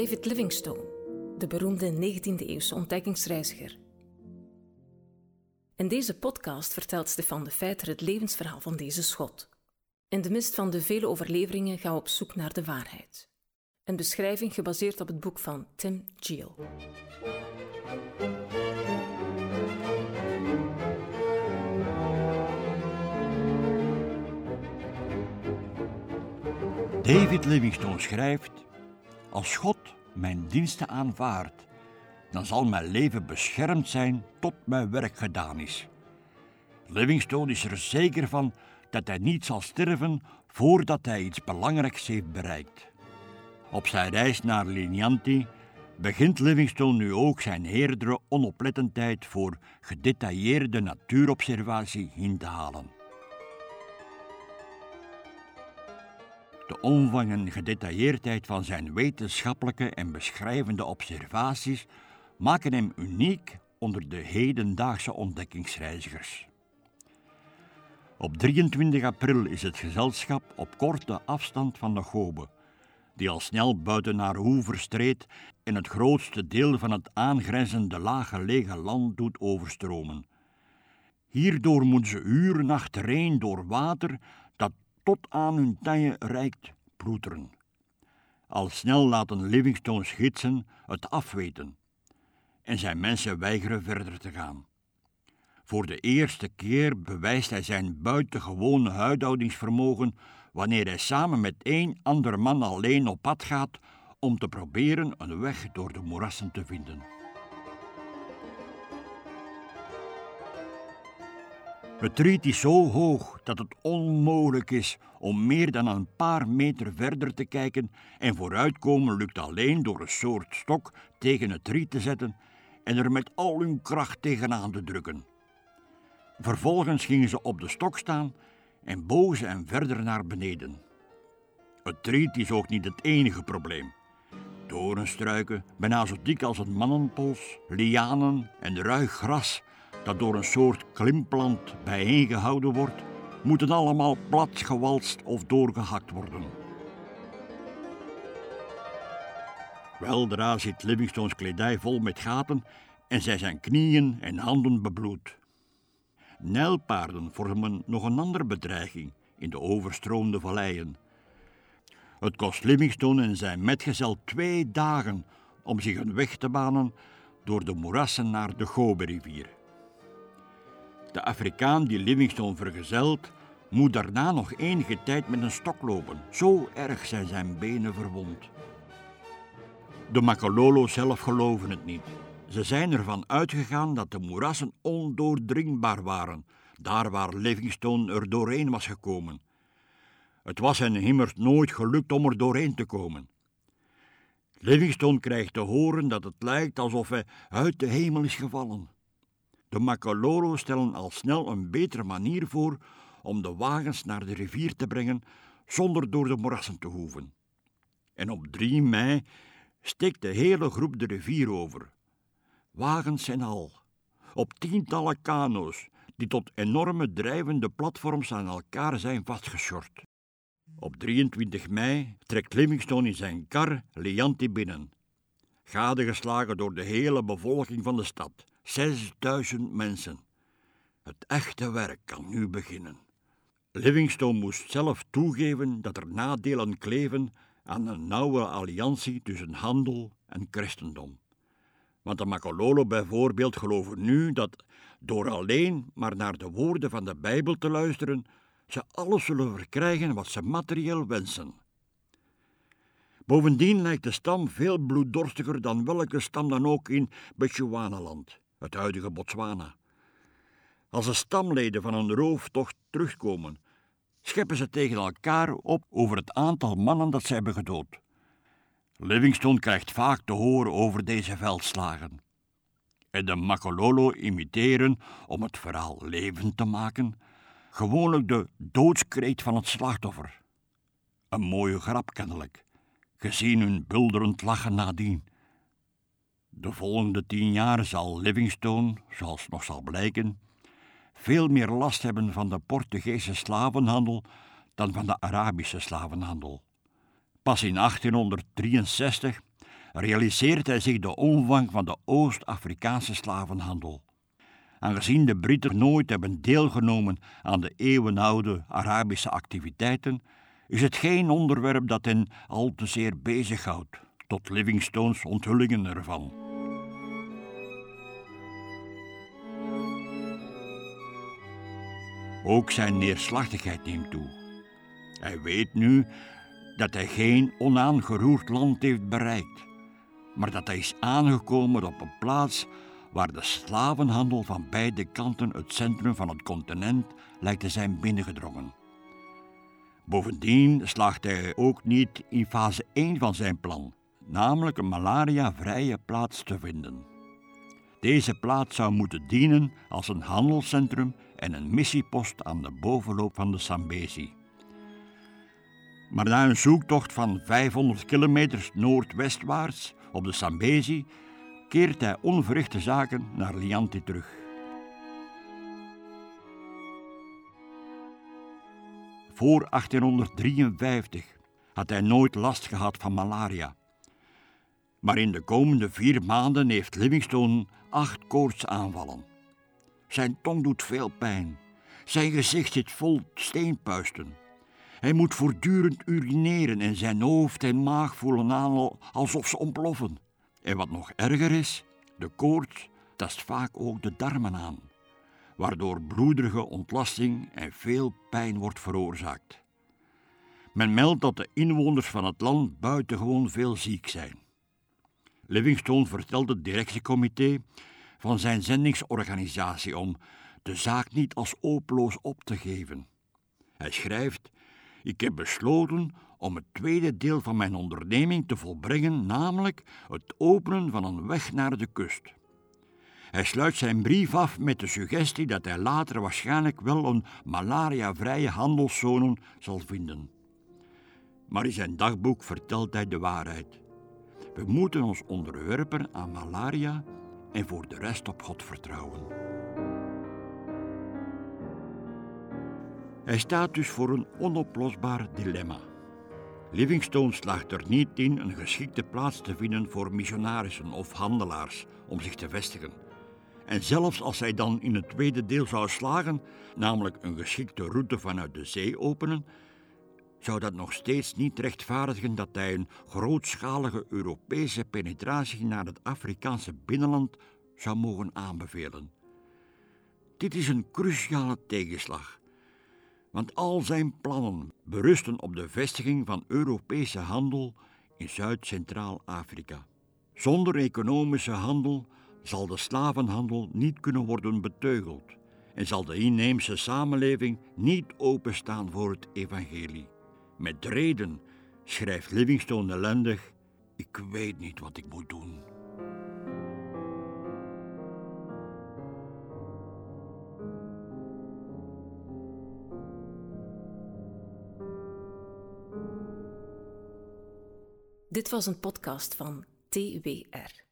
David Livingstone, de beroemde 19e-eeuwse ontdekkingsreiziger. In deze podcast vertelt Stefan de Feijter het levensverhaal van deze Schot. In de mist van de vele overleveringen gaan we op zoek naar de waarheid. Een beschrijving gebaseerd op het boek van Tim Jeal. David Livingstone schrijft: als God mijn diensten aanvaardt, dan zal mijn leven beschermd zijn tot mijn werk gedaan is. Livingstone is er zeker van dat hij niet zal sterven voordat hij iets belangrijks heeft bereikt. Op zijn reis naar Linyanti begint Livingstone nu ook zijn eerdere onoplettendheid voor gedetailleerde natuurobservatie in te halen. De omvang en gedetailleerdheid van zijn wetenschappelijke en beschrijvende observaties maken hem uniek onder de hedendaagse ontdekkingsreizigers. Op 23 april is het gezelschap op korte afstand van de Chobe, die al snel buiten haar oevers treedt en het grootste deel van het aangrenzende laaggelegen land doet overstromen. Hierdoor moeten ze uren achtereen door water dat tot aan hun taille reikt ploeteren. Al snel laten Livingstone's gidsen het afweten en zijn mensen weigeren verder te gaan. Voor de eerste keer bewijst hij zijn buitengewone huidhoudingsvermogen wanneer hij samen met één ander man alleen op pad gaat om te proberen een weg door de moerassen te vinden. Het riet is zo hoog dat het onmogelijk is om meer dan een paar meter verder te kijken en vooruitkomen lukt alleen door een soort stok tegen het riet te zetten en er met al hun kracht tegenaan te drukken. Vervolgens gingen ze op de stok staan en bogen ze en verder naar beneden. Het riet is ook niet het enige probleem. Doornstruiken, bijna zo dik als een mannenpols, lianen en ruig gras dat door een soort klimplant bijeengehouden wordt, moeten allemaal platgewalst of doorgehakt worden. Weldra zit Livingstone's kledij vol met gaten en zijn knieën en handen bebloed. Nijlpaarden vormen nog een andere bedreiging in de overstroomde valleien. Het kost Livingstone en zijn metgezel 2 dagen om zich een weg te banen door de moerassen naar de Goberivier. De Afrikaan die Livingstone vergezelt, moet daarna nog enige tijd met een stok lopen. Zo erg zijn zijn benen verwond. De Makololo zelf geloven het niet. Ze zijn ervan uitgegaan dat de moerassen ondoordringbaar waren, daar waar Livingstone er doorheen was gekomen. Het was hen immers nooit gelukt om er doorheen te komen. Livingstone krijgt te horen dat het lijkt alsof hij uit de hemel is gevallen. De Makololo stellen al snel een betere manier voor om de wagens naar de rivier te brengen zonder door de moerassen te hoeven. En op 3 mei steekt de hele groep de rivier over. Wagens en al, op tientallen kano's die tot enorme drijvende platforms aan elkaar zijn vastgeschort. Op 23 mei trekt Livingstone in zijn kar Leanti binnen, gadegeslagen door de hele bevolking van de stad, 6000 mensen. Het echte werk kan nu beginnen. Livingstone moest zelf toegeven dat er nadelen kleven aan een nauwe alliantie tussen handel en christendom. Want de Makololo bijvoorbeeld geloven nu dat door alleen maar naar de woorden van de Bijbel te luisteren, ze alles zullen verkrijgen wat ze materieel wensen. Bovendien lijkt de stam veel bloeddorstiger dan welke stam dan ook in Betsjoeanaland, het huidige Botswana. Als de stamleden van een rooftocht terugkomen, scheppen ze tegen elkaar op over het aantal mannen dat ze hebben gedood. Livingstone krijgt vaak te horen over deze veldslagen. En de Makololo imiteren, om het verhaal levend te maken, gewoonlijk de doodskreet van het slachtoffer. Een mooie grap kennelijk, gezien hun bulderend lachen nadien. De volgende 10 jaar zal Livingstone, zoals nog zal blijken, veel meer last hebben van de Portugese slavenhandel dan van de Arabische slavenhandel. Pas in 1863 realiseert hij zich de omvang van de Oost-Afrikaanse slavenhandel. Aangezien de Britten nooit hebben deelgenomen aan de eeuwenoude Arabische activiteiten, is het geen onderwerp dat hen al te zeer bezighoudt, tot Livingstones onthullingen ervan. Ook zijn neerslachtigheid neemt toe. Hij weet nu dat hij geen onaangeroerd land heeft bereikt, maar dat hij is aangekomen op een plaats waar de slavenhandel van beide kanten het centrum van het continent lijkt te zijn binnengedrongen. Bovendien slaagt hij ook niet in fase 1 van zijn plan, namelijk een malaria-vrije plaats te vinden. Deze plaats zou moeten dienen als een handelscentrum en een missiepost aan de bovenloop van de Zambezi. Maar na een zoektocht van 500 kilometer noordwestwaarts op de Zambezi keert hij onverrichte zaken naar Leanti terug. Voor 1853 had hij nooit last gehad van malaria. Maar in de komende 4 maanden heeft Livingstone 8 koortsaanvallen. Zijn tong doet veel pijn. Zijn gezicht zit vol steenpuisten. Hij moet voortdurend urineren en zijn hoofd en maag voelen aan alsof ze ontploffen. En wat nog erger is, de koorts tast vaak ook de darmen aan, waardoor bloederige ontlasting en veel pijn wordt veroorzaakt. Men meldt dat de inwoners van het land buitengewoon veel ziek zijn. Livingstone vertelt het directiecomité van zijn zendingsorganisatie om de zaak niet als hopeloos op te geven. Hij schrijft: ik heb besloten om het tweede deel van mijn onderneming te volbrengen, namelijk het openen van een weg naar de kust. Hij sluit zijn brief af met de suggestie dat hij later waarschijnlijk wel een malaria-vrije handelszone zal vinden. Maar in zijn dagboek vertelt hij de waarheid. We moeten ons onderwerpen aan malaria en voor de rest op God vertrouwen. Hij staat dus voor een onoplosbaar dilemma. Livingstone slaagt er niet in een geschikte plaats te vinden voor missionarissen of handelaars om zich te vestigen. En zelfs als hij dan in het tweede deel zou slagen, namelijk een geschikte route vanuit de zee openen, zou dat nog steeds niet rechtvaardigen dat hij een grootschalige Europese penetratie naar het Afrikaanse binnenland zou mogen aanbevelen. Dit is een cruciale tegenslag. Want al zijn plannen berusten op de vestiging van Europese handel in Zuid-Centraal-Afrika. Zonder economische handel zal de slavenhandel niet kunnen worden beteugeld en zal de inheemse samenleving niet openstaan voor het evangelie. Met reden schrijft Livingstone ellendig: ik weet niet wat ik moet doen. Dit was een podcast van TWR.